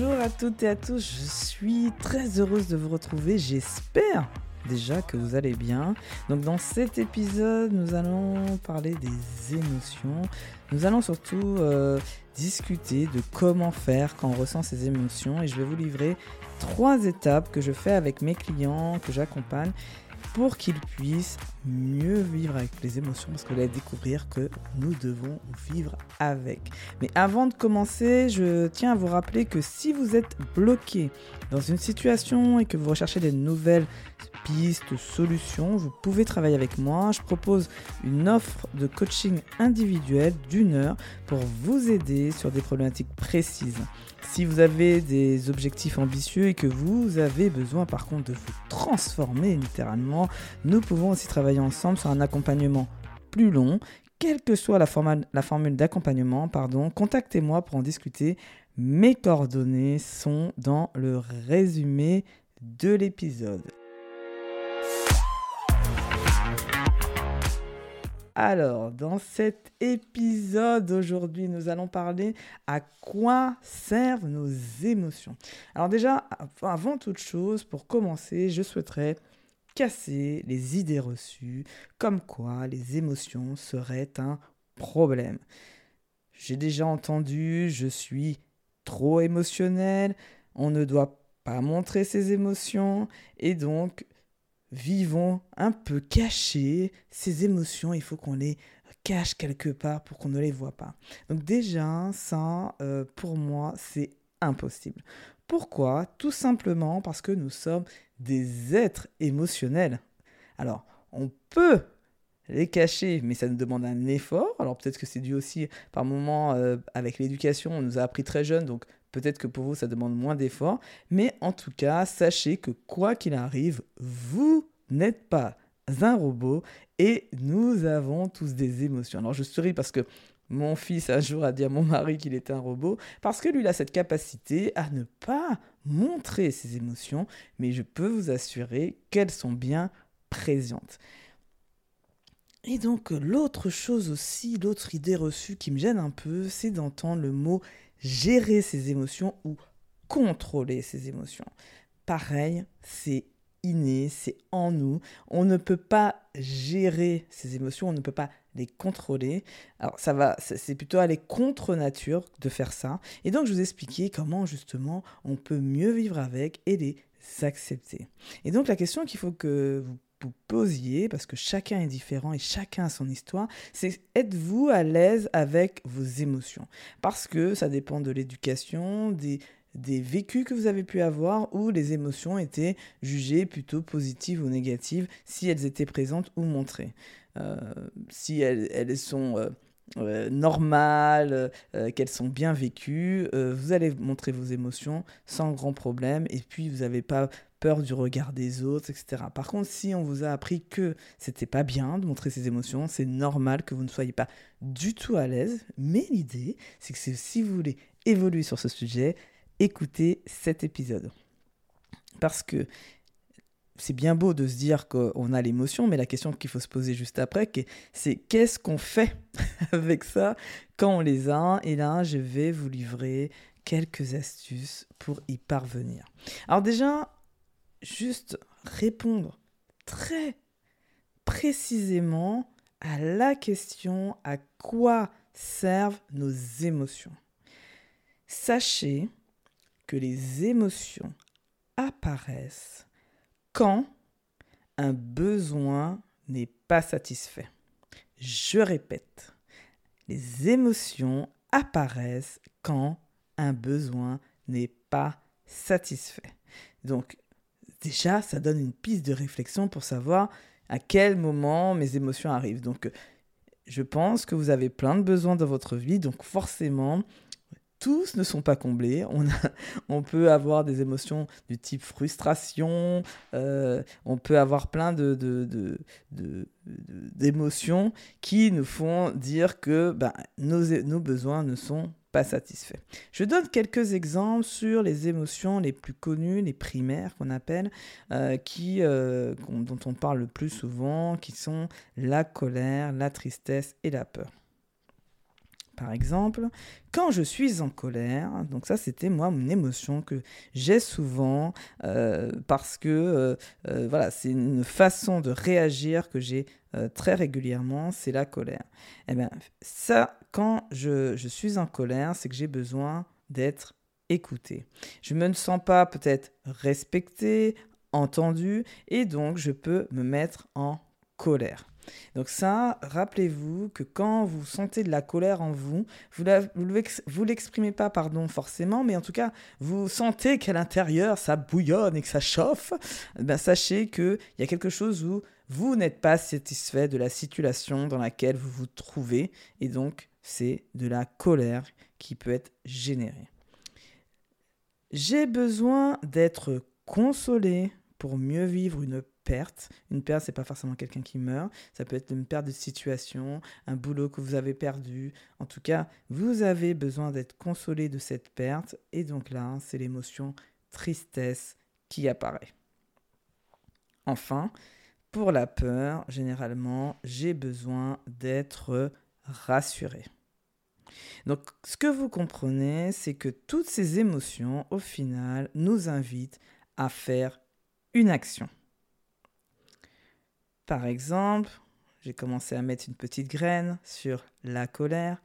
Bonjour à toutes et à tous, je suis très heureuse de vous retrouver, j'espère déjà que vous allez bien. Donc dans cet épisode, nous allons parler des émotions, nous allons surtout discuter de comment faire quand on ressent ces émotions, et je vais vous livrer 3 étapes que je fais avec mes clients, que j'accompagne, pour qu'ils puissent mieux vivre avec les émotions, parce que là, découvrir que nous devons vivre avec. Mais avant de commencer, je tiens à vous rappeler que si vous êtes bloqué dans une situation et que vous recherchez des nouvelles pistes, solutions, vous pouvez travailler avec moi. Je propose une offre de coaching individuel d'1 heure pour vous aider sur des problématiques précises. Si vous avez des objectifs ambitieux et que vous avez besoin par contre de vous transformer littéralement, nous pouvons aussi travailler ensemble sur un accompagnement plus long. Quelle que soit la formule d'accompagnement, contactez-moi pour en discuter. Mes coordonnées sont dans le résumé de l'épisode. Alors, dans cet épisode aujourd'hui, nous allons parler à quoi servent nos émotions. Alors déjà, avant toute chose, pour commencer, je souhaiterais casser les idées reçues comme quoi les émotions seraient un problème. J'ai déjà entendu, je suis trop émotionnel, on ne doit pas montrer ses émotions et donc... Vivons un peu cachés ces émotions, il faut qu'on les cache quelque part pour qu'on ne les voit pas. Donc déjà, ça, pour moi, c'est impossible. Pourquoi ? Tout simplement parce que nous sommes des êtres émotionnels. Alors, on peut les cacher, mais ça nous demande un effort. Alors peut-être que c'est dû aussi, par moments, avec l'éducation, on nous a appris très jeunes, donc peut-être que pour vous, ça demande moins d'efforts. Mais en tout cas, sachez que quoi qu'il arrive, vous n'êtes pas un robot et nous avons tous des émotions. Alors, je souris parce que mon fils, un jour, a dit à mon mari qu'il était un robot parce que lui, il a cette capacité à ne pas montrer ses émotions. Mais je peux vous assurer qu'elles sont bien présentes. Et donc, l'autre chose aussi, l'autre idée reçue qui me gêne un peu, c'est d'entendre le mot gérer ses émotions ou contrôler ses émotions. Pareil, c'est inné, c'est en nous. On ne peut pas gérer ses émotions, on ne peut pas les contrôler. Alors ça va, c'est plutôt aller contre nature de faire ça. Et donc je vous expliquais comment justement on peut mieux vivre avec et les accepter. Et donc la question qu'il faut que vous posiez, parce que chacun est différent et chacun a son histoire, c'est: êtes-vous à l'aise avec vos émotions ? Parce que ça dépend de l'éducation, des vécus que vous avez pu avoir, où les émotions étaient jugées plutôt positives ou négatives, si elles étaient présentes ou montrées. Si elles sont... normales, qu'elles sont bien vécues, vous allez montrer vos émotions sans grand problème et puis vous n'avez pas peur du regard des autres, etc. Par contre, si on vous a appris que c'était pas bien de montrer ses émotions, c'est normal que vous ne soyez pas du tout à l'aise, mais l'idée, c'est que si vous voulez évoluer sur ce sujet, écoutez cet épisode. Parce que c'est bien beau de se dire qu'on a l'émotion, mais la question qu'il faut se poser juste après, c'est qu'est-ce qu'on fait avec ça quand on les a ? Et là, je vais vous livrer quelques astuces pour y parvenir. Alors déjà, juste répondre très précisément à la question à quoi servent nos émotions. Sachez que les émotions apparaissent quand un besoin n'est pas satisfait. Je répète, les émotions apparaissent quand un besoin n'est pas satisfait. Donc déjà, ça donne une piste de réflexion pour savoir à quel moment mes émotions arrivent. Donc je pense que vous avez plein de besoins dans votre vie, donc forcément... Tous ne sont pas comblés. On peut avoir des émotions du type frustration, on peut avoir plein d'émotions qui nous font dire que nos besoins ne sont pas satisfaits. Je donne quelques exemples sur les émotions les plus connues, les primaires qu'on appelle, dont on parle le plus souvent, qui sont la colère, la tristesse et la peur. Par exemple, quand je suis en colère, donc ça c'était moi mon émotion que j'ai souvent parce que voilà, c'est une façon de réagir que j'ai très régulièrement, c'est la colère. Et bien ça, quand je suis en colère, c'est que j'ai besoin d'être écoutée. Je ne me sens pas peut-être respectée, entendue, et donc je peux me mettre en colère. Donc ça, rappelez-vous que quand vous sentez de la colère en vous, vous l'exprimez pas, forcément, mais en tout cas, vous sentez qu'à l'intérieur, ça bouillonne et que ça chauffe, ben sachez qu'il y a quelque chose où vous n'êtes pas satisfait de la situation dans laquelle vous vous trouvez, et donc c'est de la colère qui peut être générée. J'ai besoin d'être consolé pour mieux vivre une perte. Une perte, c'est pas forcément quelqu'un qui meurt, ça peut être une perte de situation, un boulot que vous avez perdu. En tout cas, vous avez besoin d'être consolé de cette perte, et donc là, c'est l'émotion tristesse qui apparaît. Enfin, pour la peur, généralement, j'ai besoin d'être rassuré. Donc, ce que vous comprenez, c'est que toutes ces émotions, au final, nous invitent à faire une action. Par exemple, j'ai commencé à mettre une petite graine sur la colère.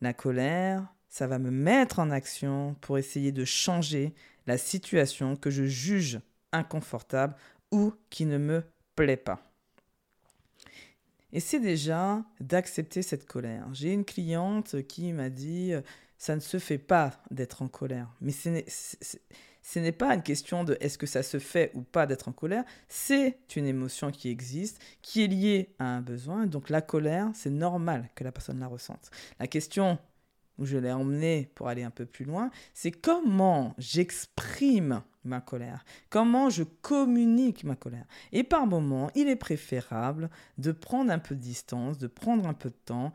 La colère, ça va me mettre en action pour essayer de changer la situation que je juge inconfortable ou qui ne me plaît pas. Et c'est déjà d'accepter cette colère. J'ai une cliente qui m'a dit « ça ne se fait pas d'être en colère ». Mais ce n'est pas une question de est-ce que ça se fait ou pas d'être en colère, c'est une émotion qui existe, qui est liée à un besoin. Donc la colère, c'est normal que la personne la ressente. La question où je l'ai emmenée pour aller un peu plus loin, c'est comment j'exprime ma colère, comment je communique ma colère. Et par moments, il est préférable de prendre un peu de distance, de prendre un peu de temps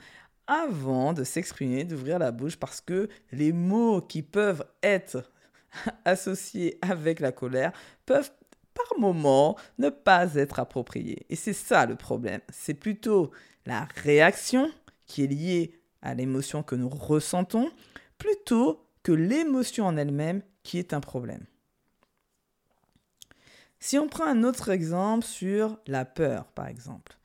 avant de s'exprimer, d'ouvrir la bouche, parce que les mots qui peuvent être associés avec la colère peuvent par moments ne pas être appropriés. Et c'est ça le problème. C'est plutôt la réaction qui est liée à l'émotion que nous ressentons plutôt que l'émotion en elle-même qui est un problème. Si on prend un autre exemple sur la peur, par exemple.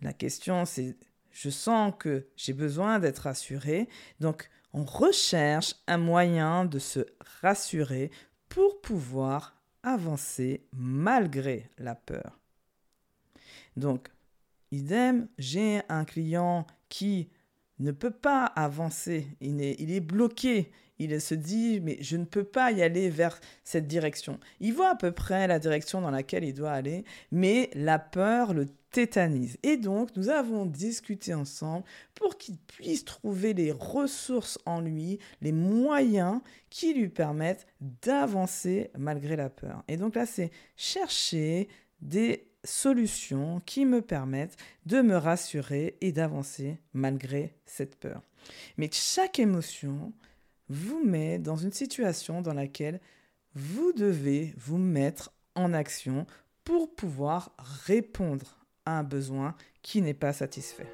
La question c'est, je sens que j'ai besoin d'être rassurée, donc on recherche un moyen de se rassurer pour pouvoir avancer malgré la peur. Donc, idem, j'ai un client qui ne peut pas avancer, il est bloqué, il se dit « mais je ne peux pas y aller vers cette direction ». Il voit à peu près la direction dans laquelle il doit aller, mais la peur le tétanise. Et donc, nous avons discuté ensemble pour qu'il puisse trouver les ressources en lui, les moyens qui lui permettent d'avancer malgré la peur. Et donc là, c'est chercher des solutions qui me permettent de me rassurer et d'avancer malgré cette peur. Mais chaque émotion vous met dans une situation dans laquelle vous devez vous mettre en action pour pouvoir répondre à un besoin qui n'est pas satisfait.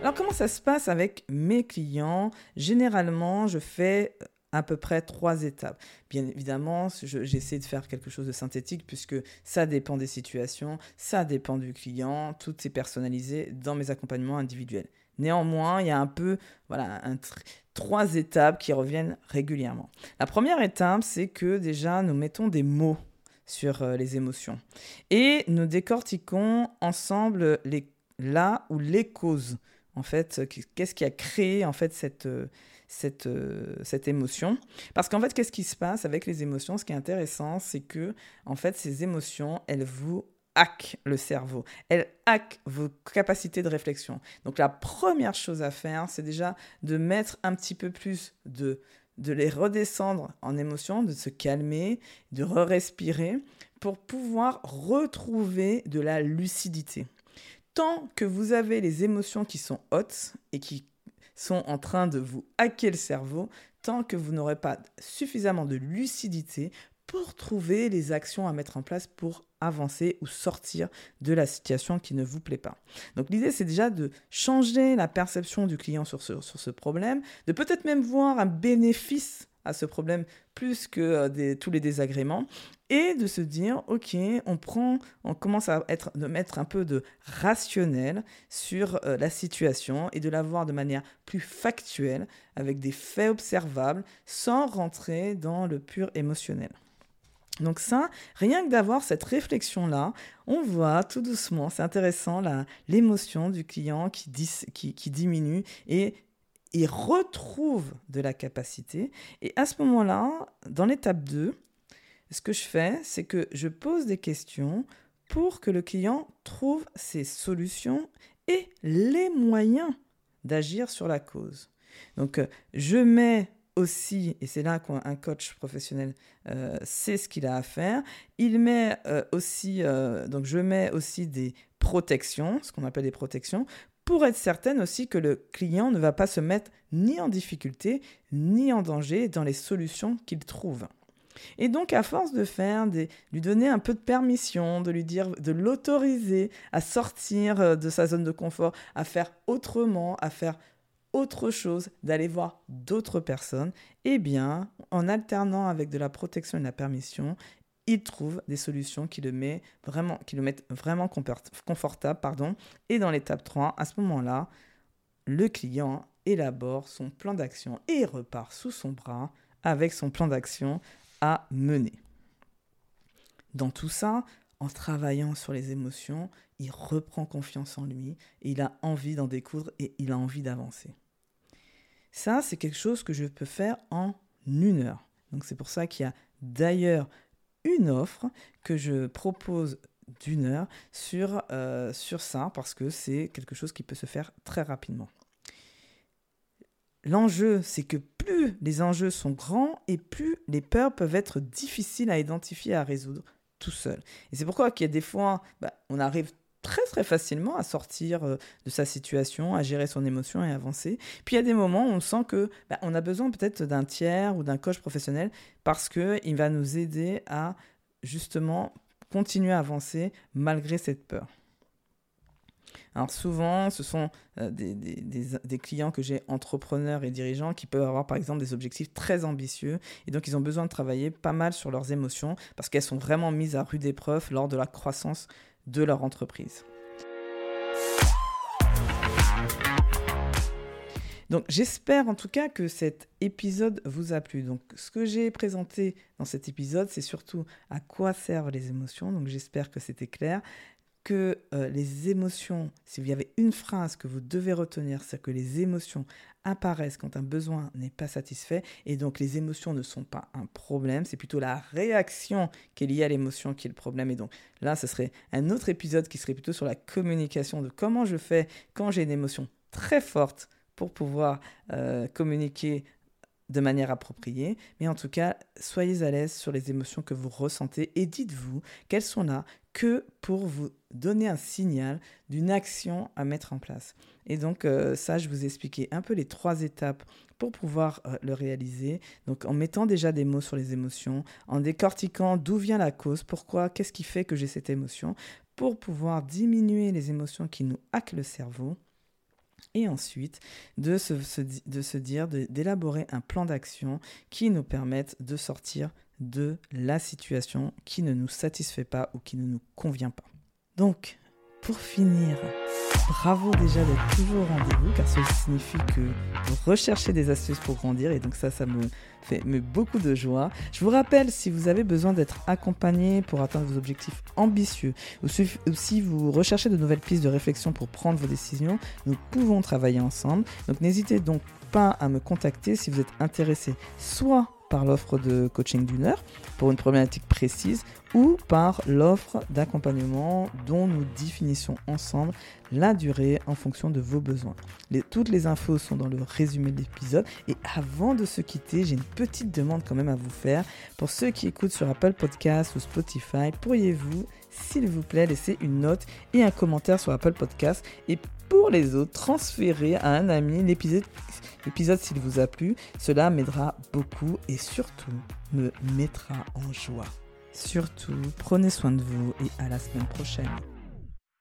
Alors, comment ça se passe avec mes clients ? Généralement, je fais à peu près 3 étapes. Bien évidemment, j'essaie de faire quelque chose de synthétique puisque ça dépend des situations, ça dépend du client, tout est personnalisé dans mes accompagnements individuels. Néanmoins, il y a un peu, voilà, 3 étapes qui reviennent régulièrement. La première étape, c'est que déjà, nous mettons des mots sur les émotions et nous décortiquons ensemble les causes. En fait, qu'est-ce qui a créé en fait cette émotion ? Parce qu'en fait, qu'est-ce qui se passe avec les émotions ? Ce qui est intéressant, c'est que en fait, ces émotions, elles vous hackent le cerveau. Elles hackent vos capacités de réflexion. Donc, la première chose à faire, c'est déjà de mettre un petit peu plus de les redescendre en émotion, de se calmer, de respirer pour pouvoir retrouver de la lucidité. Tant que vous avez les émotions qui sont hautes et qui sont en train de vous hacker le cerveau, tant que vous n'aurez pas suffisamment de lucidité pour trouver les actions à mettre en place pour avancer ou sortir de la situation qui ne vous plaît pas. Donc l'idée, c'est déjà de changer la perception du client sur ce problème, de peut-être même voir un bénéfice à ce problème plus que tous les désagréments, et de se dire, ok, on commence à mettre un peu de rationnel sur la situation et de la voir de manière plus factuelle, avec des faits observables, sans rentrer dans le pur émotionnel. Donc ça, rien que d'avoir cette réflexion-là, on voit tout doucement, c'est intéressant, l'émotion du client qui diminue et il retrouve de la capacité. Et à ce moment-là, dans l'étape 2, ce que je fais, c'est que je pose des questions pour que le client trouve ses solutions et les moyens d'agir sur la cause. Donc, je mets aussi, et c'est là qu'un coach professionnel sait ce qu'il a à faire, je mets aussi des protections, ce qu'on appelle des protections, pour être certaine aussi que le client ne va pas se mettre ni en difficulté, ni en danger dans les solutions qu'il trouve. Et donc, à force de lui donner un peu de permission, de l'autoriser à sortir de sa zone de confort, à faire autrement, à faire autre chose, d'aller voir d'autres personnes, eh bien, en alternant avec de la protection et de la permission, il trouve des solutions qui le mettent vraiment confortable. Et dans l'étape 3, à ce moment-là, le client élabore son plan d'action et il repart sous son bras avec son plan d'action à mener. Dans tout ça, en travaillant sur les émotions, il reprend confiance en lui et il a envie d'en découdre et il a envie d'avancer. Ça, c'est quelque chose que je peux faire en 1 heure. Donc c'est pour ça qu'il y a d'ailleurs une offre que je propose d'1 heure sur ça, parce que c'est quelque chose qui peut se faire très rapidement. L'enjeu, c'est que plus les enjeux sont grands et plus les peurs peuvent être difficiles à identifier et à résoudre tout seul. Et c'est pourquoi qu'il y a des fois, on arrive très très facilement à sortir de sa situation, à gérer son émotion et avancer. Puis il y a des moments où on sent que on a besoin peut-être d'un tiers ou d'un coach professionnel parce qu'il va nous aider à justement continuer à avancer malgré cette peur. Alors souvent, ce sont des clients que j'ai, entrepreneurs et dirigeants, qui peuvent avoir par exemple des objectifs très ambitieux et donc ils ont besoin de travailler pas mal sur leurs émotions parce qu'elles sont vraiment mises à rude épreuve lors de la croissance de leur entreprise. Donc j'espère en tout cas que cet épisode vous a plu. Donc ce que j'ai présenté dans cet épisode, c'est surtout à quoi servent les émotions. Donc j'espère que c'était clair. Que les émotions, si vous avez une phrase que vous devez retenir, c'est que les émotions apparaissent quand un besoin n'est pas satisfait et donc les émotions ne sont pas un problème, c'est plutôt la réaction qui est liée à l'émotion qui est le problème. Et donc là, ce serait un autre épisode qui serait plutôt sur la communication, de comment je fais quand j'ai une émotion très forte pour pouvoir communiquer de manière appropriée. Mais en tout cas, soyez à l'aise sur les émotions que vous ressentez et dites-vous qu'elles sont là que pour vous donner un signal d'une action à mettre en place. Et donc ça, je vous ai expliqué un peu les 3 étapes pour pouvoir le réaliser. Donc en mettant déjà des mots sur les émotions, en décortiquant d'où vient la cause, pourquoi, qu'est-ce qui fait que j'ai cette émotion, pour pouvoir diminuer les émotions qui nous hackent le cerveau. Et ensuite, d'élaborer un plan d'action qui nous permette de sortir de la situation qui ne nous satisfait pas ou qui ne nous convient pas. Donc, pour finir, bravo déjà d'être toujours au rendez-vous, car cela signifie que vous recherchez des astuces pour grandir et donc ça me fait beaucoup de joie. Je vous rappelle, si vous avez besoin d'être accompagné pour atteindre vos objectifs ambitieux ou si vous recherchez de nouvelles pistes de réflexion pour prendre vos décisions, nous pouvons travailler ensemble. Donc n'hésitez donc pas à me contacter si vous êtes intéressé soit par l'offre de coaching d'1 heure pour une problématique précise ou par l'offre d'accompagnement dont nous définissons ensemble la durée en fonction de vos besoins. Toutes les infos sont dans le résumé de l'épisode. Et avant de se quitter, j'ai une petite demande quand même à vous faire. Pour ceux qui écoutent sur Apple Podcasts ou Spotify, pourriez-vous, s'il vous plaît, laisser une note et un commentaire sur Apple Podcasts et Pour les autres, transférez à un ami l'épisode s'il vous a plu. Cela m'aidera beaucoup et surtout me mettra en joie. Surtout, prenez soin de vous et à la semaine prochaine.